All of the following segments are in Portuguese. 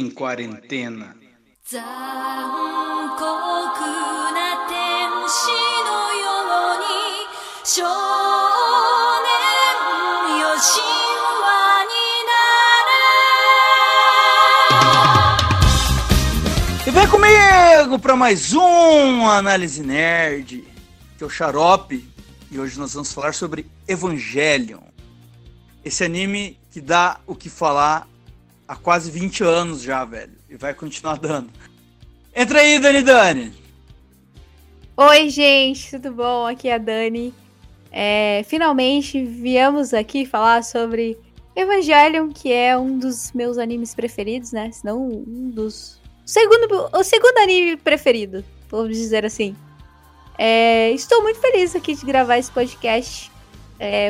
em quarentena. E vem comigo para mais um Análise Nerd, que é o Xarope, e hoje nós vamos falar sobre Evangelion. Esse anime que dá o que falar há quase 20 anos já, velho. E vai continuar dando. Entra aí, Dani. Oi, gente. Tudo bom? Aqui é a Dani. Finalmente viemos aqui falar sobre Evangelion, que é um dos meus animes preferidos, né? Se não um dos... O segundo anime preferido, vamos dizer assim. Estou muito feliz aqui de gravar esse podcast.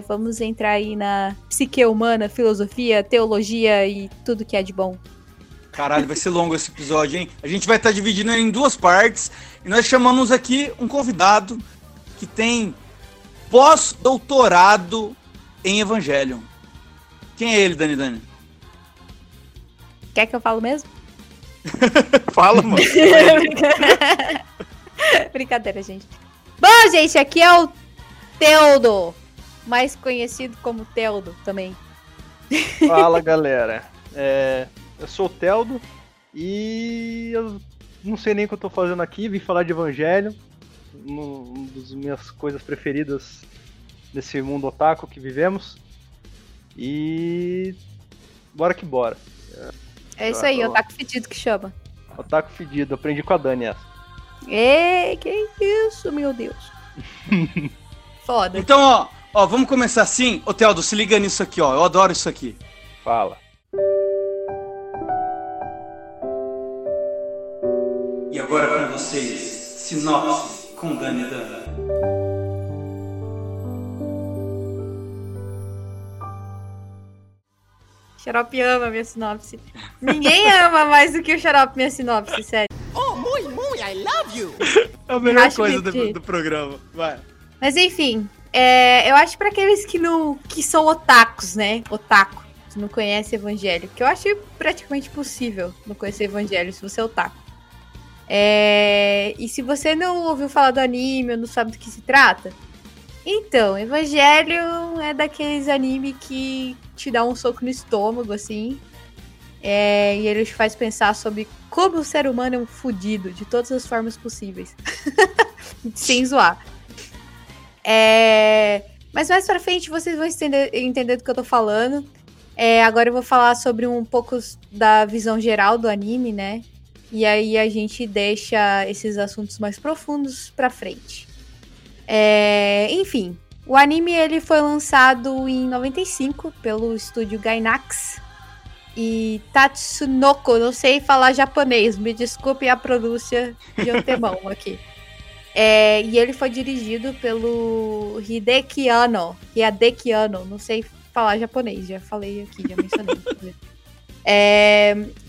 Vamos entrar aí na psique humana, filosofia, teologia e tudo que é de bom. Caralho, vai ser longo esse episódio, hein? A gente vai estar dividindo em duas partes. E nós chamamos aqui um convidado que tem pós-doutorado em Evangelion. Quem é ele, Dani? Quer que eu falo mesmo? Fala, mano. Brincadeira, gente. Bom, gente, aqui é o Teudo. Mais conhecido como Teldo também. Fala, galera. Eu sou o Teldo e eu não sei nem o que eu tô fazendo aqui. Vim falar de Evangelho, uma das minhas coisas preferidas nesse mundo otaku que vivemos. E bora que bora. É isso aí, otaku fedido que chama. Otaku fedido, aprendi com a Dani essa. Que isso, meu Deus. Foda. Então, ó, vamos começar assim. Ô, Teldo, se liga nisso aqui, ó. Eu adoro isso aqui. Fala. E agora com vocês, Sinopse com Dani. Xarope ama minha sinopse. Ninguém ama mais do que o Xarope minha sinopse, sério. Oh, muito, I love you! É a melhor coisa do programa, vai. Mas enfim... eu acho pra aqueles que são otakus, né? Otaku, que não conhece Evangelho. Que eu acho praticamente impossível não conhecer Evangelho se você é otaku. E se você não ouviu falar do anime ou não sabe do que se trata... Então, Evangelho é daqueles anime que te dá um soco no estômago, assim. E ele te faz pensar sobre como o ser humano é um fudido, de todas as formas possíveis. Sem zoar. Mas mais pra frente vocês vão entender do que eu tô falando. Agora eu vou falar sobre um pouco da visão geral do anime, né? E aí a gente deixa esses assuntos mais profundos pra frente. Enfim, o anime ele foi lançado em 95 pelo estúdio Gainax e Tatsunoko. Não sei falar japonês, me desculpe a pronúncia de antemão aqui. E ele foi dirigido pelo Hideki Anno, não sei falar japonês, já falei aqui, já mencionei.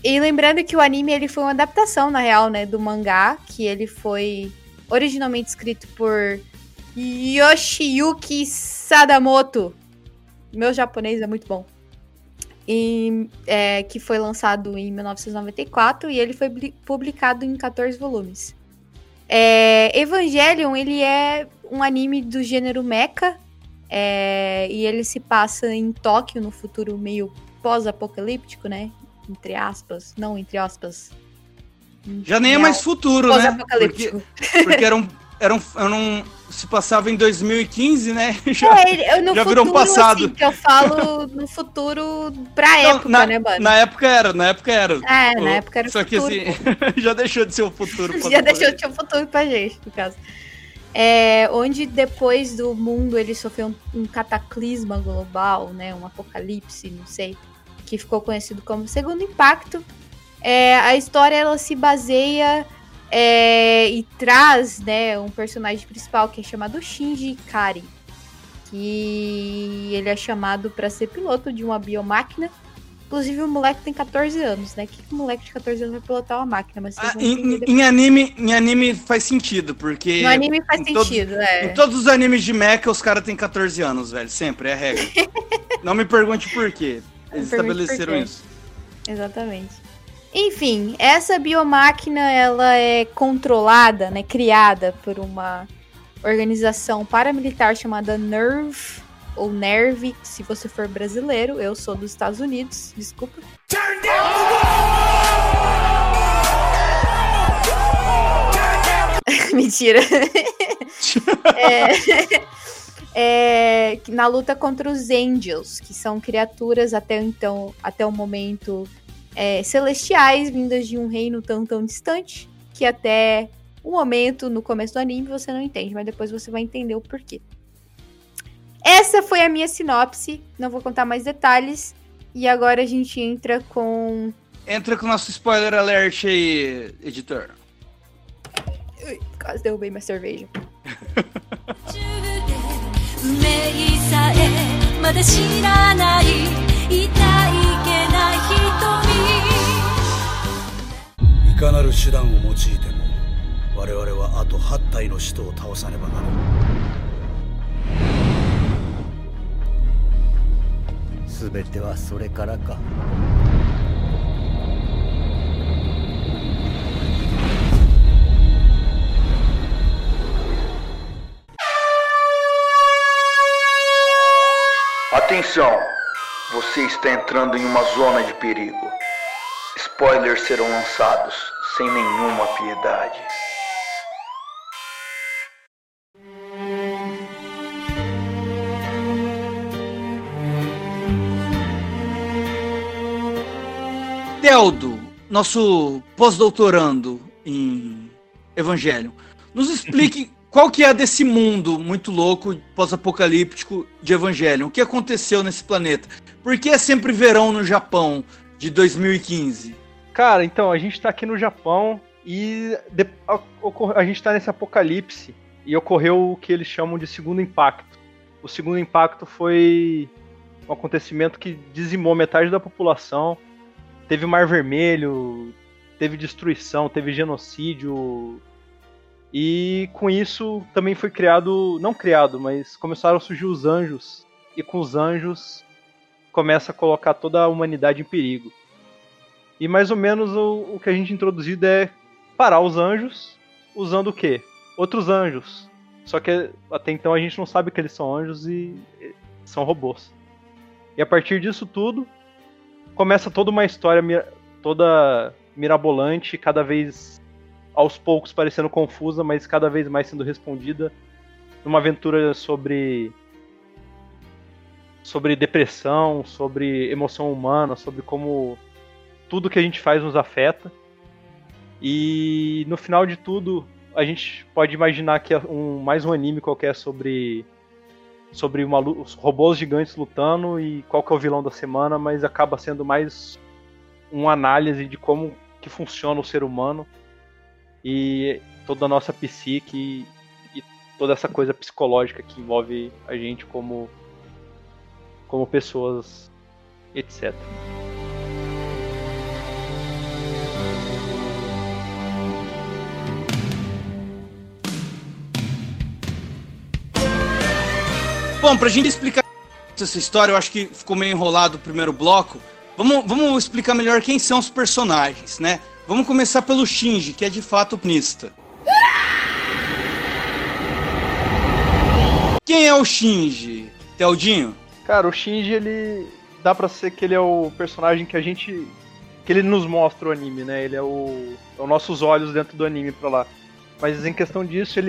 E lembrando que o anime ele foi uma adaptação, na real, né, do mangá, que ele foi originalmente escrito por Yoshiyuki Sadamoto. Meu japonês é muito bom. Que foi lançado em 1994 e ele foi publicado em 14 volumes. Evangelion, ele é um anime do gênero mecha, e ele se passa em Tóquio, no futuro meio pós-apocalíptico, né? Entre aspas, não entre aspas. Já nem é mais futuro, pós-apocalíptico, né? Porque era um se passava em 2015, né? Já virou um passado. Assim, que eu falo no futuro pra época, né, mano? Na época era. Na época era o futuro. Só que assim, já deixou de ser o futuro. Já deixou de ser o futuro pra gente, no caso. Onde depois do mundo ele sofreu um cataclisma global, né? Um apocalipse, não sei. Que ficou conhecido como Segundo Impacto. A história, ela se baseia... e traz, né, um personagem principal que é chamado Shinji Ikari, que ele é chamado para ser piloto de uma biomáquina. Inclusive o moleque tem 14 anos, né? Que moleque de 14 anos vai pilotar uma máquina? Mas em anime faz sentido, porque... No anime faz sentido, Em todos os animes de mecha, os caras têm 14 anos, velho, sempre, é a regra. Não me pergunte por quê, eles estabeleceram isso. Exatamente. Enfim, essa biomáquina, ela é controlada, né, criada por uma organização paramilitar chamada NERV, ou NERV, se você for brasileiro. Eu sou dos Estados Unidos, desculpa. Turn down! Mentira. Na luta contra os Angels, que são criaturas até o momento... celestiais, vindas de um reino tão distante, que até o momento, no começo do anime, você não entende, mas depois você vai entender o porquê. Essa foi a minha sinopse, não vou contar mais detalhes, e agora a gente entra com... Entra com o nosso spoiler alert aí, editor. Ui, quase derrubei minha cerveja. Atenção! Você está entrando em uma zona de perigo. Spoilers serão lançados sem nenhuma piedade. Deldo, nosso pós-doutorando em Evangelho, nos explique qual que é desse mundo muito louco, pós-apocalíptico de Evangelho. O que aconteceu nesse planeta? Por que é sempre verão no Japão? De 2015. Cara, então, a gente tá aqui no Japão e a gente tá nesse apocalipse e ocorreu o que eles chamam de Segundo Impacto. O Segundo Impacto foi um acontecimento que dizimou metade da população, teve Mar Vermelho, teve destruição, teve genocídio e com isso também foi criado, não criado, mas começaram a surgir os anjos e com os anjos começa a colocar toda a humanidade em perigo. E mais ou menos o que a gente introduzido é parar os anjos usando o quê? Outros anjos. Só que até então a gente não sabe que eles são anjos e são robôs. E a partir disso tudo, começa toda uma história toda mirabolante, cada vez aos poucos parecendo confusa, mas cada vez mais sendo respondida numa aventura sobre depressão, sobre emoção humana, sobre como tudo que a gente faz nos afeta. E no final de tudo, a gente pode imaginar que é mais um anime qualquer sobre os robôs gigantes lutando e qual que é o vilão da semana, mas acaba sendo mais uma análise de como que funciona o ser humano e toda a nossa psique e toda essa coisa psicológica que envolve a gente como pessoas, etc. Bom, pra gente explicar essa história, eu acho que ficou meio enrolado o primeiro bloco. Vamos explicar melhor quem são os personagens, né? Vamos começar pelo Shinji, que é de fato o protagonista. Quem é o Shinji, Teldinho? Cara, o Shinji, ele dá pra ser que ele é o personagem que ele nos mostra o anime, né? Ele é os nossos olhos dentro do anime pra lá. Mas em questão disso,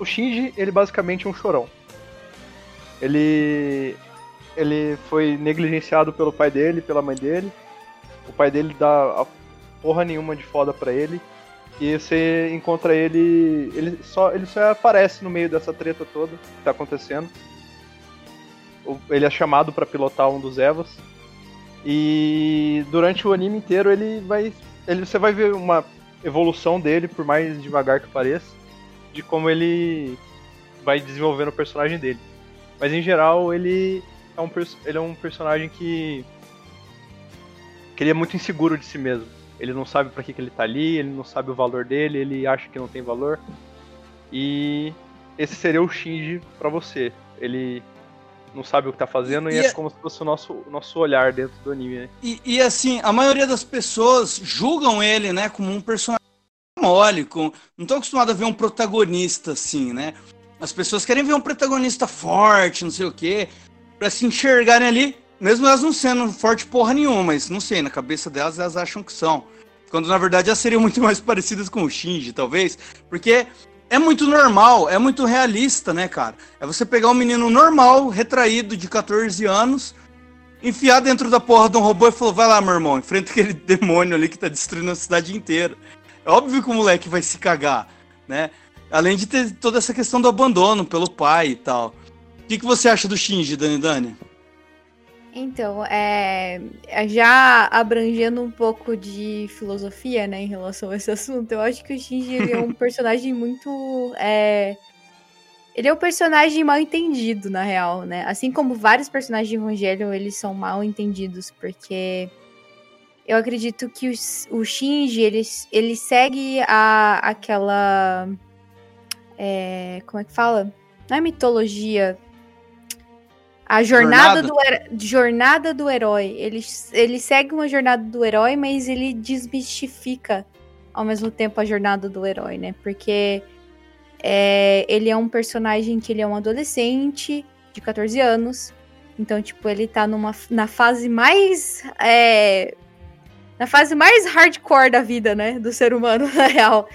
o Shinji, ele basicamente é um chorão. Ele foi negligenciado pelo pai dele, pela mãe dele. O pai dele dá a porra nenhuma de foda pra ele. E você encontra ele... Ele só aparece no meio dessa treta toda que tá acontecendo. Ele é chamado pra pilotar um dos Evas. E durante o anime inteiro você vai ver uma evolução dele, por mais devagar que pareça, de como ele vai desenvolvendo o personagem dele. Mas em geral ele é um personagem que ele é muito inseguro de si mesmo. Ele não sabe pra que ele tá ali, ele não sabe o valor dele, ele acha que não tem valor. E esse seria o Shinji pra você. Ele não sabe o que tá fazendo, e é como se fosse o nosso olhar dentro do anime, né? E assim, a maioria das pessoas julgam ele, né, como um personagem mole, não estão acostumados a ver um protagonista assim, né? As pessoas querem ver um protagonista forte, não sei o quê, pra se enxergarem ali, mesmo elas não sendo forte porra nenhuma, mas não sei, na cabeça delas elas acham que são. Quando na verdade elas seriam muito mais parecidas com o Shinji, talvez, porque... é muito normal, é muito realista, né, cara? É você pegar um menino normal, retraído, de 14 anos, enfiar dentro da porra de um robô e falar, vai lá, meu irmão, enfrenta aquele demônio ali que tá destruindo a cidade inteira. É óbvio que o moleque vai se cagar, né? Além de ter toda essa questão do abandono pelo pai e tal. O que você acha do Shinji, Dani? Então, já abrangendo um pouco de filosofia, né, em relação a esse assunto, eu acho que o Shinji ele é um personagem muito... ele é um personagem mal entendido, na real, né? Assim como vários personagens de Evangelion, eles são mal entendidos, porque eu acredito que o Shinji, ele segue aquela... como é que fala? Não é mitologia... A jornada do herói. Ele segue uma jornada do herói, mas ele desmistifica ao mesmo tempo a jornada do herói, né? Porque ele é um personagem que ele é um adolescente de 14 anos. Então, tipo, ele tá na fase mais... na fase mais hardcore da vida, né? Do ser humano, na real.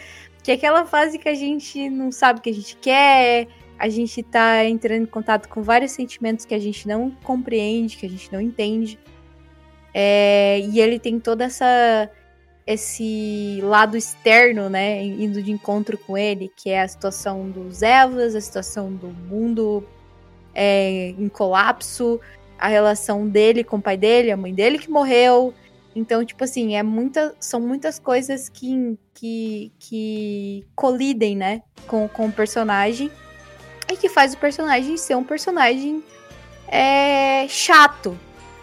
Que é aquela fase que a gente não sabe o que a gente quer... A gente tá entrando em contato com vários sentimentos que a gente não compreende, que a gente não entende. E ele tem todo esse lado externo, né, indo de encontro com ele, que é a situação dos Evas, a situação do mundo em colapso, a relação dele com o pai dele, a mãe dele que morreu. Então, tipo assim, são muitas coisas que colidem, né, com o personagem. E que faz o personagem ser um personagem chato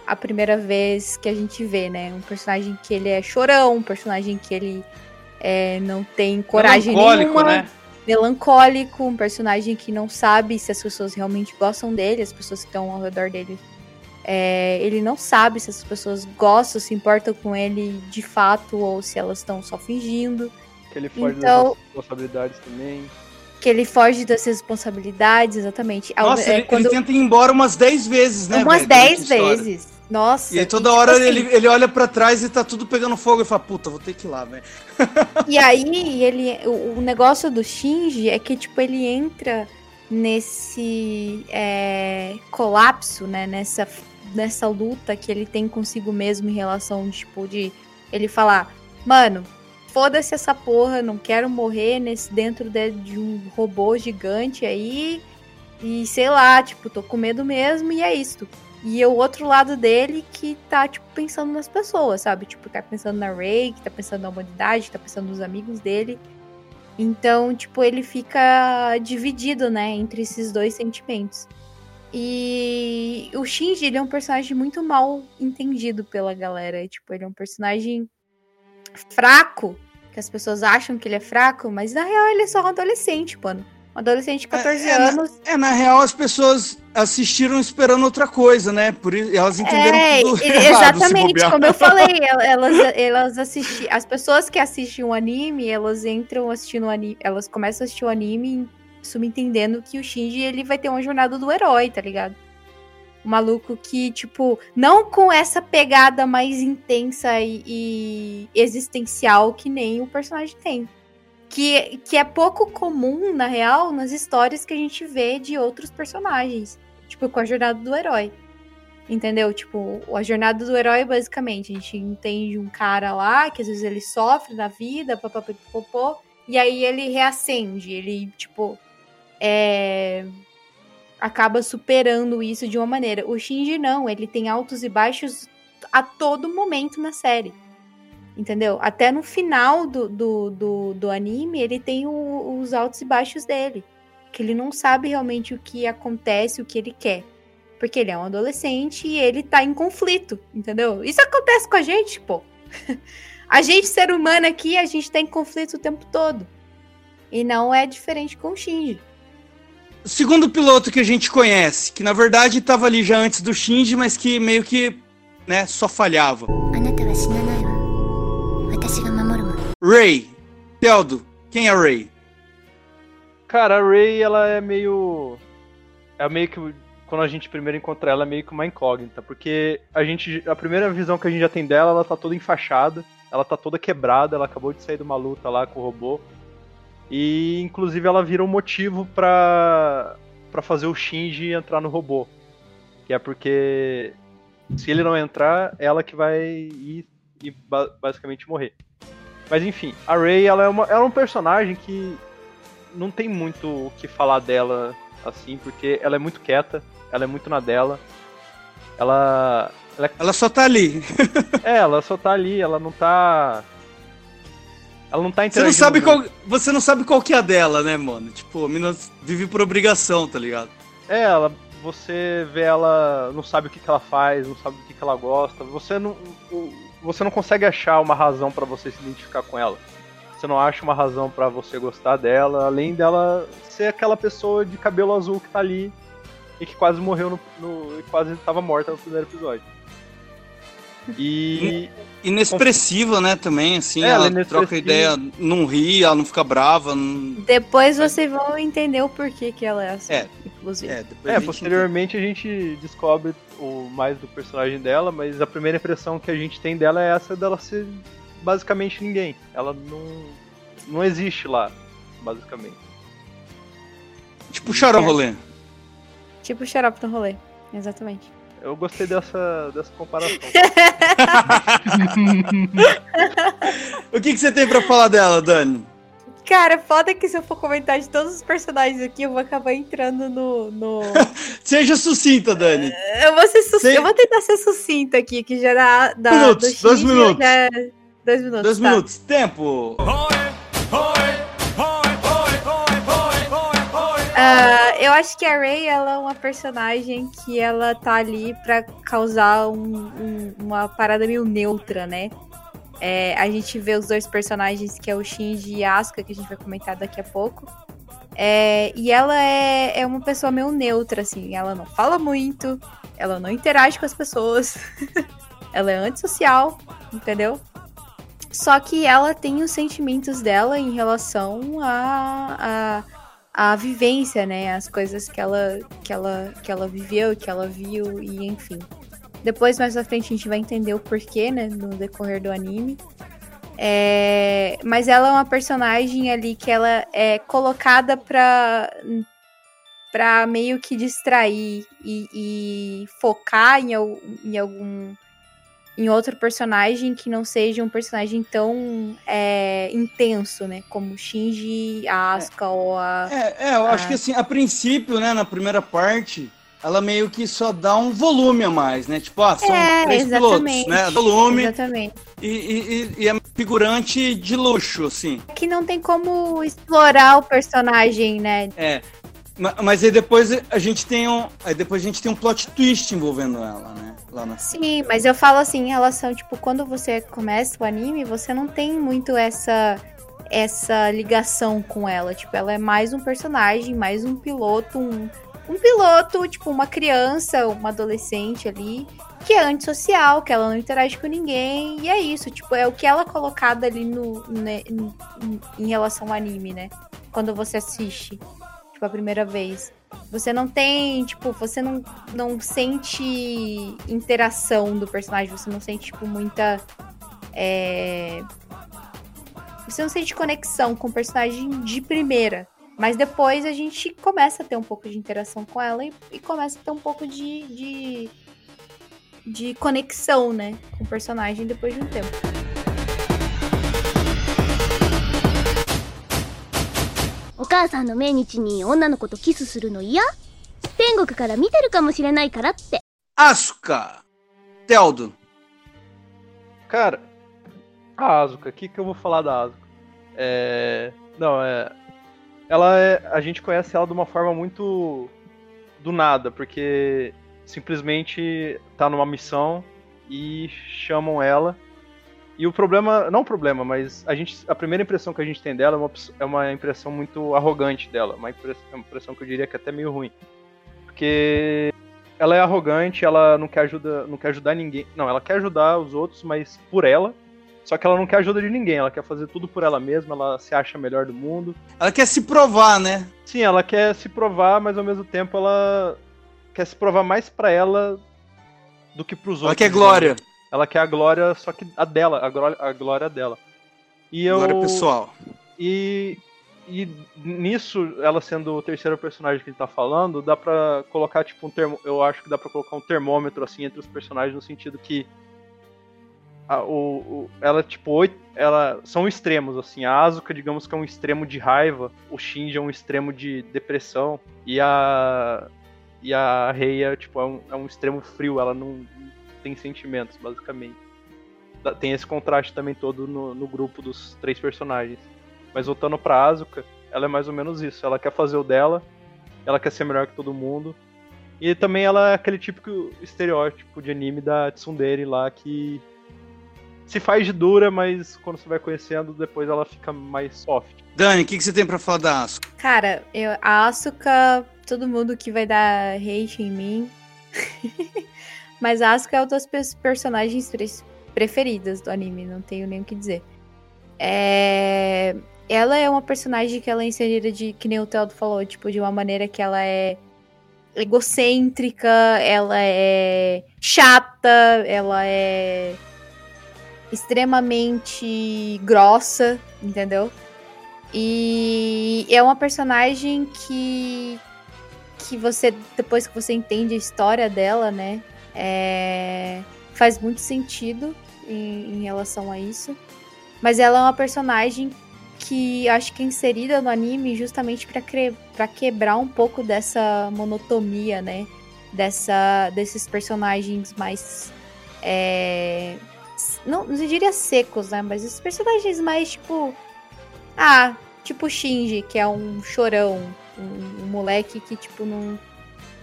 a primeira vez que a gente vê, né? Um personagem que ele é chorão, um personagem que ele não tem coragem nenhuma, né? Melancólico, um personagem que não sabe se as pessoas realmente gostam dele, as pessoas que estão ao redor dele. Ele não sabe se as pessoas gostam, se importam com ele de fato ou se elas estão só fingindo. Que ele pode levar responsabilidades também. Que ele foge das responsabilidades, exatamente. Nossa, ele tenta ir embora umas 10 vezes, né? Umas 10 vezes. Nossa. E aí toda hora assim, ele olha pra trás e tá tudo pegando fogo e fala, puta, vou ter que ir lá, velho. E aí, o negócio do Shinji é que, tipo, ele entra nesse colapso, né? Nessa luta que ele tem consigo mesmo em relação, tipo, de ele falar, mano... foda-se essa porra, não quero morrer dentro de um robô gigante aí, e sei lá, tipo, tô com medo mesmo, e é isso. E o outro lado dele que tá, tipo, pensando nas pessoas, sabe? Tipo, tá pensando na Rey, que tá pensando na humanidade, que tá pensando nos amigos dele. Então, tipo, ele fica dividido, né, entre esses dois sentimentos. E o Shinji, ele é um personagem muito mal entendido pela galera, tipo, ele é um personagem... fraco, que as pessoas acham que ele é fraco, mas na real ele é só um adolescente, mano. Um adolescente de 14 anos. Na real as pessoas assistiram esperando outra coisa, né? Por isso, elas entenderam tudo errado, exatamente, como eu falei, elas assistem, as pessoas que assistem um anime, elas entram assistindo um anime, elas começam a assistir o anime subentendendo que o Shinji ele vai ter uma jornada do herói, tá ligado? Um maluco que, tipo, não com essa pegada mais intensa e existencial que nem o personagem tem. Que é pouco comum, na real, nas histórias que a gente vê de outros personagens. Tipo, com a jornada do herói. Entendeu? Tipo, a jornada do herói, basicamente, a gente entende um cara lá, que às vezes ele sofre na vida, papapapopô, e aí ele reacende, ele, tipo, acaba superando isso de uma maneira. O Shinji não, ele tem altos e baixos a todo momento na série. Entendeu? Até no final do anime, ele tem os altos e baixos dele. Que ele não sabe realmente o que acontece, o que ele quer. Porque ele é um adolescente e ele tá em conflito, entendeu? Isso acontece com a gente, pô. A gente, ser humano aqui, a gente tá em conflito o tempo todo. E não é diferente com o Shinji. segundo piloto que a gente conhece, que na verdade estava ali já antes do Shinji, mas que meio que, né, só falhava. Rei. Teldo, quem é a Rei? Cara, a Rei, ela é meio... É meio que... Quando a gente primeiro encontra ela, é meio que uma incógnita. Porque a gente... A primeira visão que a gente já tem dela, ela tá toda enfaixada. Ela tá toda quebrada. Ela acabou de sair de uma luta lá com o robô. E, inclusive, ela vira um motivo pra fazer o Shinji entrar no robô. Que é porque... Se ele não entrar, ela que vai ir e basicamente morrer. Mas enfim, a Rei, ela é um personagem que não tem muito o que falar dela, assim, porque ela é muito quieta, ela é muito na dela, ela só tá ali. É, ela só tá ali, ela não tá interagindo. Você não sabe qual que é a dela, né, mano? Tipo, a mina vive por obrigação, tá ligado? É, você vê ela, não sabe o que ela faz, não sabe o que ela gosta, você não consegue achar uma razão pra você se identificar com ela. Você não acha uma razão pra você gostar dela, além dela ser aquela pessoa de cabelo azul que tá ali e que quase morreu e quase tava morta no primeiro episódio. E... Inexpressiva, né, também, assim, ela troca ideia, não ri, ela não fica brava. Não... Depois vocês vão entender o porquê que ela é assim, inclusive. Posteriormente a gente descobre o mais do personagem dela, mas a primeira impressão que a gente tem dela é essa dela ser basicamente ninguém. Ela não existe lá, basicamente. Tipo o Xarope no rolê. Tipo o Xarope no rolê, exatamente. Eu gostei dessa comparação. O que você tem pra falar dela, Dani? Cara, foda que se eu for comentar de todos os personagens aqui, eu vou acabar entrando no... Seja sucinta, Dani. Eu vou ser sucinta. Eu vou tentar ser sucinta aqui, que já dá... Minutos, 2 minutos. Já... 2 minutos. 2 minutos, tempo. Eu acho que a Rei, ela é uma personagem que ela tá ali pra causar uma parada meio neutra, né? A gente vê os dois personagens, que é o Shinji e a Asuka, que a gente vai comentar daqui a pouco. E ela é uma pessoa meio neutra, assim. Ela não fala muito, ela não interage com as pessoas. Ela é antissocial, entendeu? Só que ela tem os sentimentos dela em relação a vivência, né? As coisas que ela viveu, que ela viu, e enfim. Depois, mais pra frente, a gente vai entender o porquê, né? No decorrer do anime. Mas ela é uma personagem ali que ela é colocada pra meio que distrair e focar em outro personagem que não seja um personagem tão intenso, né? Como Shinji, a Asuka ou a... eu acho que assim, a princípio, né, na primeira parte, ela meio que só dá um volume a mais, né? Tipo, são 3 pilotos, né? Volume. Exatamente. E é figurante de luxo, assim. Que não tem como explorar o personagem, né? Mas aí depois a gente tem um plot twist envolvendo ela, né? Lá na... Sim, mas eu falo assim, em relação, tipo, quando você começa o anime, você não tem muito essa ligação com ela. Tipo, ela é mais um personagem, mais um piloto, um piloto, tipo, uma criança, uma adolescente ali, que é antissocial, que ela não interage com ninguém, e é isso, tipo, é o que ela é colocada ali em relação ao anime, né? Quando você assiste, tipo, a primeira vez. Você não tem, tipo, você não sente interação do personagem, você não sente, tipo, muita... Você não sente conexão com o personagem de primeira, mas depois a gente começa a ter um pouco de interação com ela e começa a ter um pouco de conexão, né, com o personagem depois de um tempo. Asuka! Teldo. Cara, a Asuka, o que eu vou falar da Asuka? A gente conhece ela de uma forma muito do nada, porque simplesmente tá numa missão e chamam ela E o problema, não o problema, mas a primeira impressão que a gente tem dela é uma impressão muito arrogante dela. Uma impressão que eu diria que é até meio ruim. Porque ela é arrogante, ela não quer ajudar ninguém. Não, ela quer ajudar os outros, mas por ela. Só que ela não quer ajuda de ninguém, ela quer fazer tudo por ela mesma, ela se acha melhor do mundo. Ela quer se provar, né? Sim, ela quer se provar, mas ao mesmo tempo ela quer se provar mais pra ela do que pros outros. Ela quer glória. Ela quer a glória, só que a dela, a glória dela. Glória pessoal. E nisso, ela sendo o terceiro personagem que ele tá falando, dá pra colocar tipo eu acho que dá pra colocar um termômetro assim entre os personagens, no sentido que são extremos, assim. A Asuka, digamos que é um extremo de raiva, o Shinji é um extremo de depressão, e a Reia, tipo, é um extremo frio, ela não tem sentimentos, basicamente. Tem esse contraste também todo no grupo dos três personagens. Mas voltando pra Asuka, ela é mais ou menos isso, ela quer fazer o dela, ela quer ser melhor que todo mundo, e também ela é aquele típico estereótipo de anime da tsundere lá, que se faz de dura, mas quando você vai conhecendo, depois ela fica mais soft. Dani, o que você tem pra falar da Asuka? Cara, a Asuka, todo mundo que vai dar hate em mim. Mas a Asuka é uma das personagens preferidas do anime, não tenho nem o que dizer. Ela é uma personagem que ela é inserida que nem o Teldo falou, tipo, de uma maneira que ela é egocêntrica, ela é chata, ela é extremamente grossa, entendeu? E é uma personagem que você, depois que você entende a história dela, né, faz muito sentido em relação a isso. Mas ela é uma personagem que acho que é inserida no anime justamente pra quebrar um pouco dessa monotonia, né, desses personagens mais... Não se diria secos, né? Mas esses personagens mais, tipo... Ah, tipo Shinji, que é um chorão. Um moleque que, tipo, não...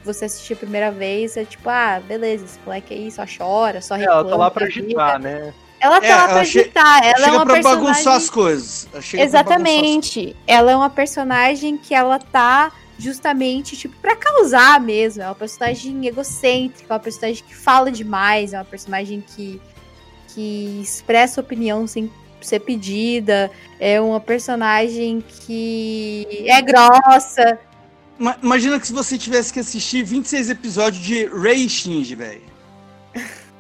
Você assistir a primeira vez, é tipo... Ah, beleza, esse moleque aí só chora, só reclama. Ela tá lá pra agitar, né? Ela tá lá pra agitar. Ela é uma personagem... Chega pra bagunçar as coisas. Exatamente. Ela é uma personagem que ela tá justamente, tipo, pra causar mesmo. É uma personagem egocêntrica, é uma personagem que fala demais, é uma personagem que expressa opinião sem ser pedida, é uma personagem que é grossa. Imagina que se você tivesse que assistir 26 episódios de Rei Shinji, velho.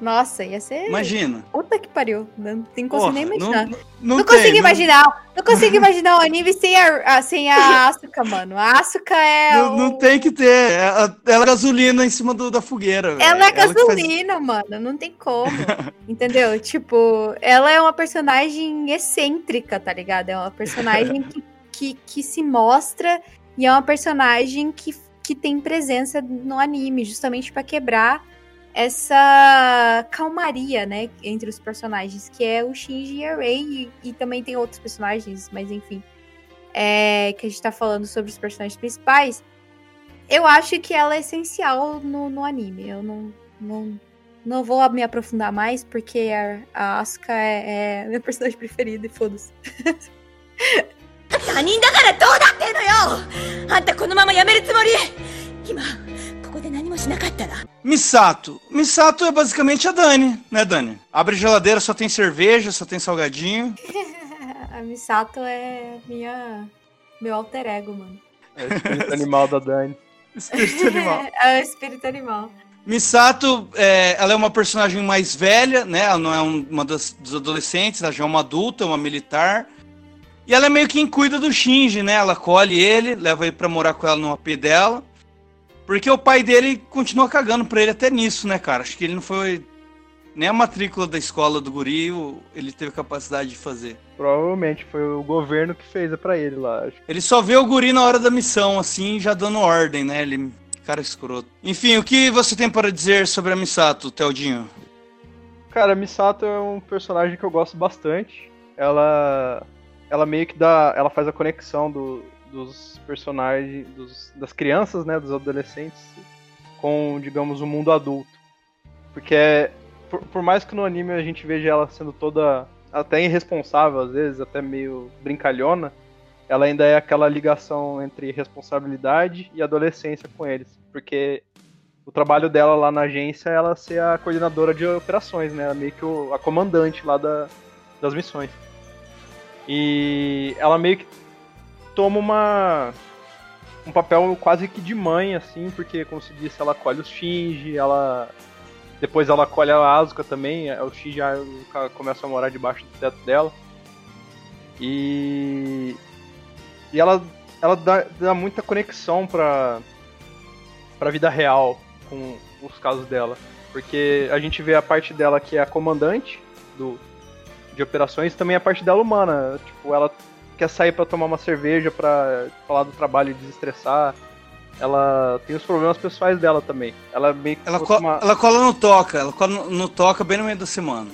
Nossa, ia ser... Imagina. Puta que pariu, não consigo nem imaginar. Não consigo imaginar o anime sem a Asuka, mano. A Asuka é... Não tem que ter, ela é gasolina em cima da fogueira. Véio. Ela é gasolina, mano, não tem como, entendeu? Tipo, ela é uma personagem excêntrica, tá ligado? É uma personagem que se mostra e é uma personagem que tem presença no anime, justamente pra quebrar essa calmaria, né, entre os personagens, que é o Shinji e a Rei, e também tem outros personagens, mas enfim, que a gente tá falando sobre os personagens principais. Eu acho que ela é essencial no anime. Eu não vou me aprofundar mais, porque a Asuka é minha personagem preferida, e foda-se. Misato é basicamente a Dani, né, Dani? Abre geladeira, só tem cerveja, só tem salgadinho. A Misato é meu alter ego, mano. É o espírito animal da Dani. Espírito animal. É o espírito animal. Misato, ela é uma personagem mais velha, né? Ela não é uma dos adolescentes, ela já é uma adulta, uma militar. E ela é meio quem cuida do Shinji, né? Ela acolhe ele, leva ele pra morar com ela no AP dela. Porque o pai dele continua cagando pra ele até nisso, né, cara? Acho que ele não foi... Nem a matrícula da escola do guri ele teve capacidade de fazer. Provavelmente foi o governo que fez pra ele lá. Acho. Ele só vê o guri na hora da missão, assim, já dando ordem, né? Ele... Cara escroto. Enfim, o que você tem para dizer sobre a Misato, Teldinho? Cara, a Misato é um personagem que eu gosto bastante. Ela meio que dá... Ela faz a conexão dos personagens, das crianças, né, dos adolescentes, com, digamos, o mundo adulto. Porque, por mais que no anime a gente veja ela sendo toda até irresponsável às vezes, até meio brincalhona, ela ainda é aquela ligação entre responsabilidade e adolescência com eles, porque o trabalho dela lá na agência é ela ser a coordenadora de operações, né? Ela é meio que a comandante lá das missões. E ela meio que toma um papel quase que de mãe, assim, porque, como se disse, ela colhe o Shinji, depois ela colhe a Asuka também, o Shinji começa a morar debaixo do teto dela. E ela dá muita conexão pra vida real com os casos dela. Porque a gente vê a parte dela que é a comandante de operações, também a parte dela humana. Tipo, ela quer sair pra tomar uma cerveja, pra falar do trabalho e desestressar. Ela tem os problemas pessoais dela também. Ela meio que ela cola no toca, bem no meio da semana.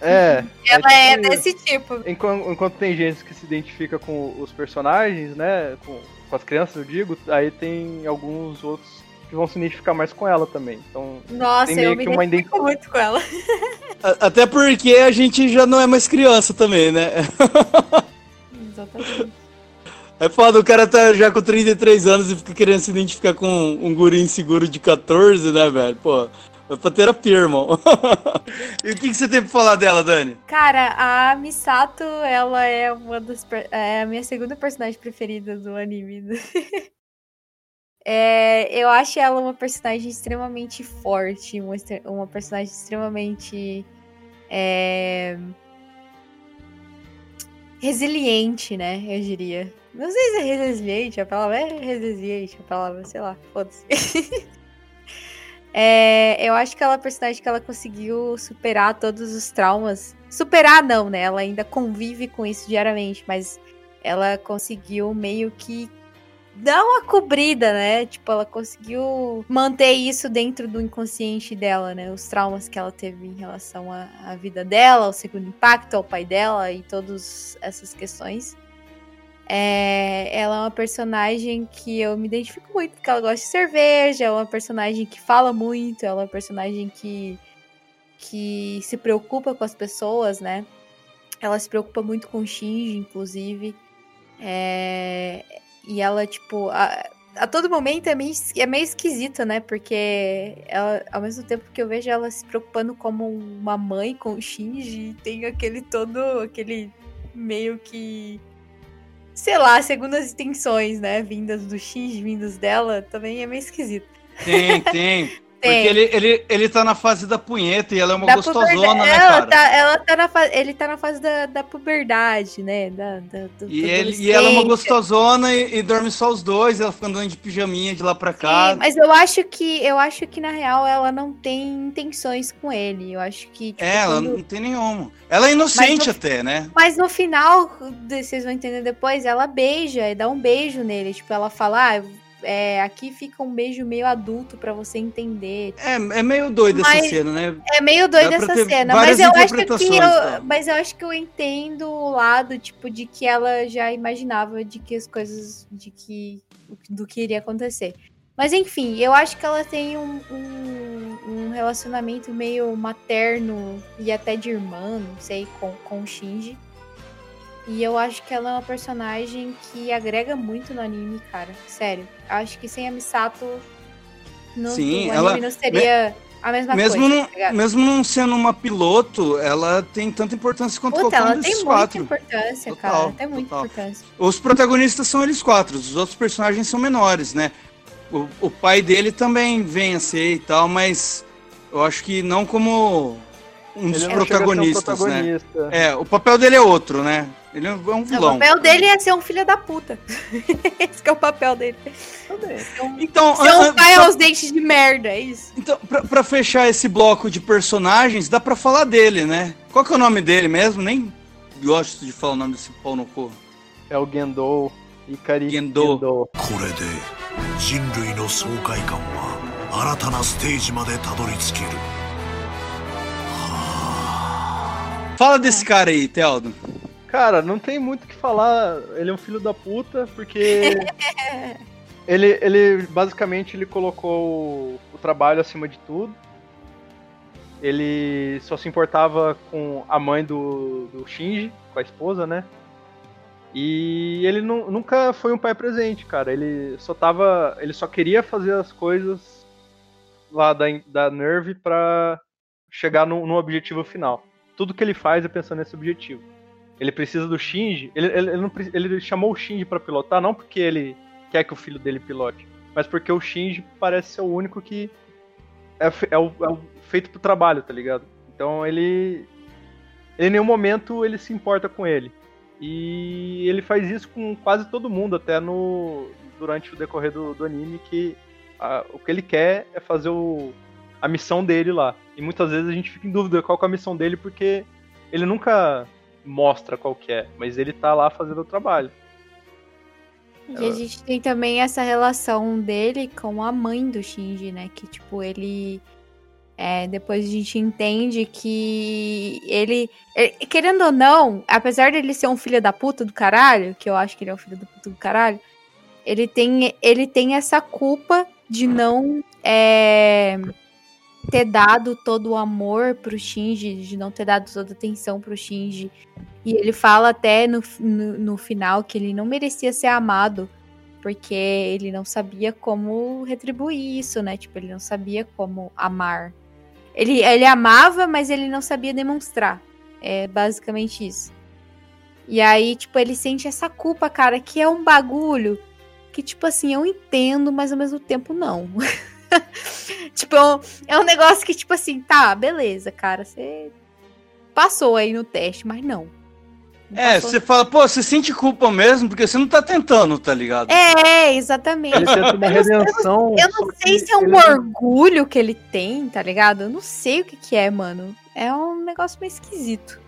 É. Ela é tipo, desse tipo. Enquanto tem gente que se identifica com os personagens, né? Com as crianças, eu digo, aí tem alguns outros que vão se identificar mais com ela também. Então, nossa, tem meio eu que me identifico muito com ela. Até porque a gente já não é mais criança também, né? Exatamente. É foda, o cara tá já com 33 anos e fica querendo se identificar com um guri inseguro de 14, né, velho? Pô, vai pra terapia, irmão. E o que você tem pra falar dela, Dani? Cara, a Misato, ela é é a minha segunda personagem preferida do anime. Eu acho ela uma personagem extremamente forte, uma personagem extremamente... resiliente, né, eu diria. Não sei se é resiliente, a palavra é resiliente, a palavra, sei lá, foda-se. Eu acho que ela é uma personagem que ela conseguiu superar todos os traumas. Superar não, né? Ela ainda convive com isso diariamente, mas ela conseguiu meio que dar uma cobrida, né? Tipo, ela conseguiu manter isso dentro do inconsciente dela, né? Os traumas que ela teve em relação à vida dela, ao segundo impacto, ao pai dela e todas essas questões. Ela é uma personagem que eu me identifico muito, porque ela gosta de cerveja, é uma personagem que fala muito, ela é uma personagem que se preocupa com as pessoas, né? Ela se preocupa muito com o Shinji, inclusive. E ela, tipo, a todo momento é meio esquisita, né? Porque ela, ao mesmo tempo que eu vejo ela se preocupando como uma mãe com o Shinji, tem aquele meio que... sei lá, segundo as intenções, né, vindas do Shinji, vindas dela, também é meio esquisito. Tem. Porque ele tá na fase da punheta e ela é uma gostosona, né, cara? Ele tá na fase da puberdade, né? E ela é uma gostosona e dorme só os dois, ela fica andando de pijaminha de lá pra cá. Sim, mas eu acho que na real ela não tem intenções com ele. Eu acho que... tipo, ela não tem nenhuma. Ela é inocente até, né? Mas no final, vocês vão entender depois, ela beija e dá um beijo nele. Tipo, ela fala... aqui fica um beijo meio adulto pra você entender. É meio doida essa cena, né? É meio doida essa cena, mas eu acho que eu entendo o lado, tipo, de que ela já imaginava de que as coisas, do que iria acontecer. Mas enfim, eu acho que ela tem um relacionamento meio materno e até de irmã, não sei, com o Shinji. E eu acho que ela é uma personagem que agrega muito no anime, cara. Sério. Acho que sem a Misato o anime não seria a mesma coisa. Mesmo não sendo uma piloto, ela tem tanta importância quanto qualquer um desses quatro. Ela tem muita importância, total, cara. Ela tem muita importância. Os protagonistas são eles quatro. Os outros personagens são menores, né? O pai dele também vem a ser e tal, mas eu acho que não como um dos protagonistas, né? O papel dele é outro, né? Ele é um vilão. O papel dele é ser um filho da puta. Esse que é o papel dele. Então, ser um pai aos dentes de merda, é isso. Então, pra fechar esse bloco de personagens, dá pra falar dele, né? Qual que é o nome dele mesmo? Nem gosto de falar o nome desse pau no cu. É o Gendo Ikari. Gendo. Fala desse cara aí, Theodo. Cara, não tem muito o que falar, ele é um filho da puta, porque ele basicamente colocou o trabalho acima de tudo, ele só se importava com a mãe do Shinji, com a esposa, né? E ele nunca foi um pai presente, cara. Ele só queria fazer as coisas lá da NERV pra chegar no objetivo final. Tudo que ele faz é pensando nesse objetivo. Ele precisa do Shinji. Ele chamou o Shinji pra pilotar, não porque ele quer que o filho dele pilote, mas porque o Shinji parece ser o único que é o feito pro trabalho, tá ligado? Então ele em nenhum momento ele se importa com ele. E ele faz isso com quase todo mundo, até durante o decorrer do anime, que o que ele quer é fazer a missão dele lá. E muitas vezes a gente fica em dúvida qual que é a missão dele, porque ele nunca mostra qual que é, mas ele tá lá fazendo o trabalho. E a gente tem também essa relação dele com a mãe do Shinji, né? Que, tipo, ele... depois a gente entende que ele, querendo ou não, apesar dele ser um filho da puta do caralho, que eu acho que ele é um filho da puta do caralho, ele tem essa culpa de não ter dado todo o amor pro Shinji, de não ter dado toda a atenção pro Shinji. E ele fala até no final que ele não merecia ser amado, porque ele não sabia como retribuir isso, né? Tipo, ele não sabia como amar. Ele amava, mas ele não sabia demonstrar. É basicamente isso. E aí, tipo, ele sente essa culpa, cara, que é um bagulho que, tipo assim, eu entendo, mas ao mesmo tempo não. Tipo, é um negócio que, tipo assim, tá, beleza, cara, você passou aí no teste, mas não. Você fala, pô, você sente culpa mesmo, porque você não tá tentando, tá ligado? Exatamente. Ele tenta uma redenção. Eu não sei se é um orgulho que ele tem, tá ligado? Eu não sei o que é, mano. É um negócio meio esquisito.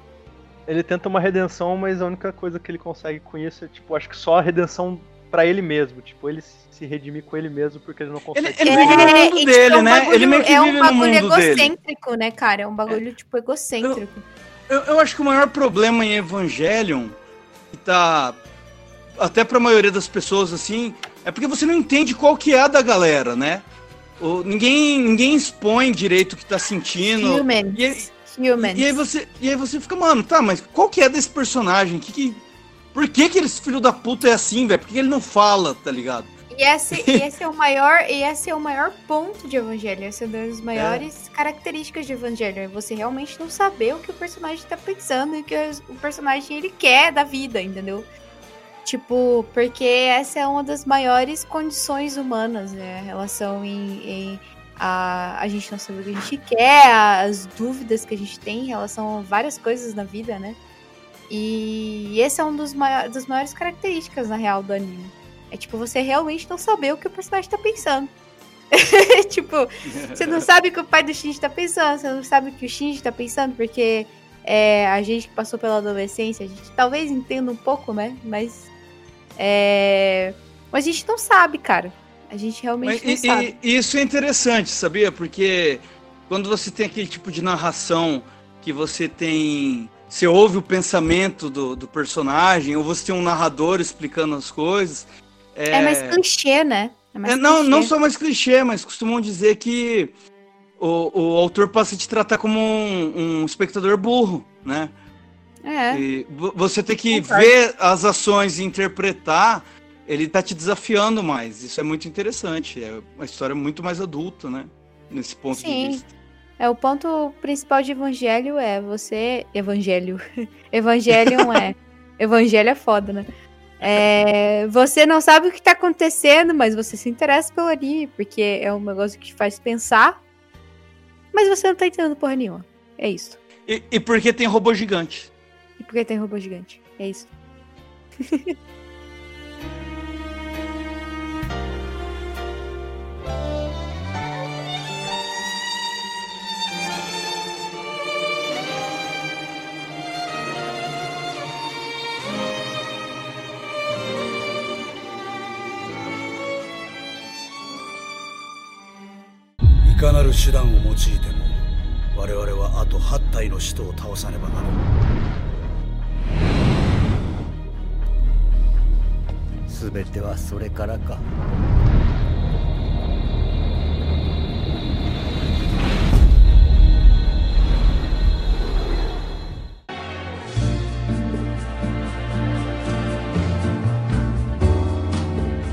Ele tenta uma redenção, mas a única coisa que ele consegue com isso é, tipo, acho que só a redenção pra ele mesmo. Tipo, ele se redimir com ele mesmo, porque ele não consegue... Ele vive no mundo dele, tipo, né? Ele meio que vive no mundo dele. É um bagulho egocênctrico, né, cara? É um bagulho, tipo, egocêntrico. Eu acho que o maior problema em Evangelion, que tá até pra maioria das pessoas assim, é porque você não entende qual que é a da galera, né? Ninguém expõe direito o que tá sentindo. Humans. E aí você fica, mano, tá, mas qual que é desse personagem? Por que esse filho da puta é assim, velho? Por que ele não fala, tá ligado? E esse é o maior ponto de Evangelho. Essa é uma das maiores características de Evangelho. É você realmente não saber o que o personagem tá pensando e o que o personagem ele quer da vida, entendeu? Tipo, porque essa é uma das maiores condições humanas, né? A relação a gente não saber o que a gente quer, as dúvidas que a gente tem em relação a várias coisas na vida, né? E esse é um das maiores características, na real, do anime. É tipo, você realmente não saber o que o personagem tá pensando. Tipo, você não sabe o que o pai do Shinji tá pensando, você não sabe o que o Shinji tá pensando, porque a gente que passou pela adolescência, a gente talvez entenda um pouco, né? Mas a gente não sabe, cara. A gente realmente não sabe. E isso é interessante, sabia? Porque quando você tem aquele tipo de narração que você tem... Você ouve o pensamento do personagem, ou você tem um narrador explicando as coisas... É mais clichê, né? Não só mais clichê, mas costumam dizer que o autor passa a te tratar como um espectador burro, né? E você tem que ver as ações e interpretar, ele tá te desafiando mais. Isso é muito interessante, é uma história muito mais adulta, né? Nesse ponto de vista. O ponto principal de Evangelho é você... Evangelion é... Evangelho é foda, né? Você não sabe o que tá acontecendo, mas você se interessa pelo anime, porque é um negócio que te faz pensar, mas você não tá entendendo porra nenhuma. É isso. E porque tem robô gigante. É isso.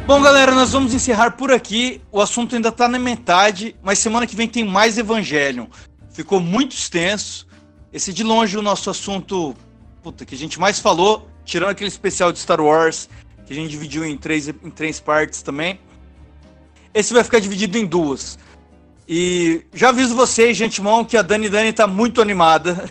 Bom, galera, nós vamos encerrar por aqui. O assunto ainda tá na metade, mas semana que vem tem mais Evangelion. Ficou muito extenso. Esse é de longe o nosso assunto que a gente mais falou, tirando aquele especial de Star Wars, que a gente dividiu em três partes também. Esse vai ficar dividido em duas. E já aviso vocês, gente, mão, que a Dani tá muito animada.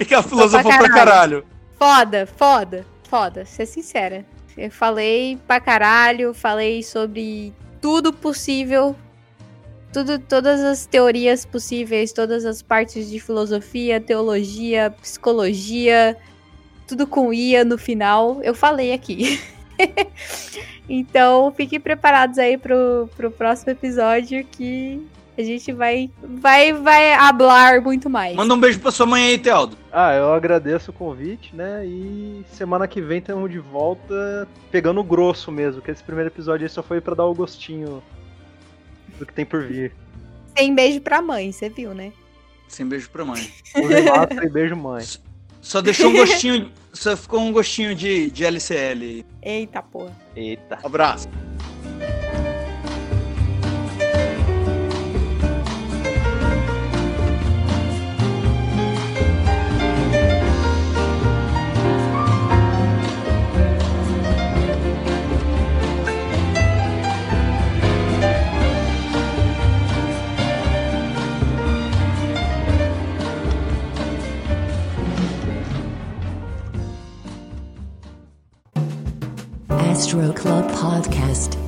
E que a filosofou pra caralho. Foda. Ser sincera. Eu falei pra caralho, falei sobre tudo possível. Todas as teorias possíveis, todas as partes de filosofia, teologia, psicologia, tudo com IA no final, eu falei aqui. Então, fiquem preparados aí pro próximo episódio que a gente vai hablar muito mais. Manda um beijo pra sua mãe aí, Tealdo. Eu agradeço o convite, né? E semana que vem estamos de volta pegando o grosso mesmo, que esse primeiro episódio aí só foi pra dar o gostinho do que tem por vir. Sem beijo pra mãe, você viu, né? Sem beijo pra mãe. Sem beijo, mãe. Só deixou um gostinho, só ficou um gostinho de LCL. Eita, porra. Eita. Abraço. Astro Club Podcast.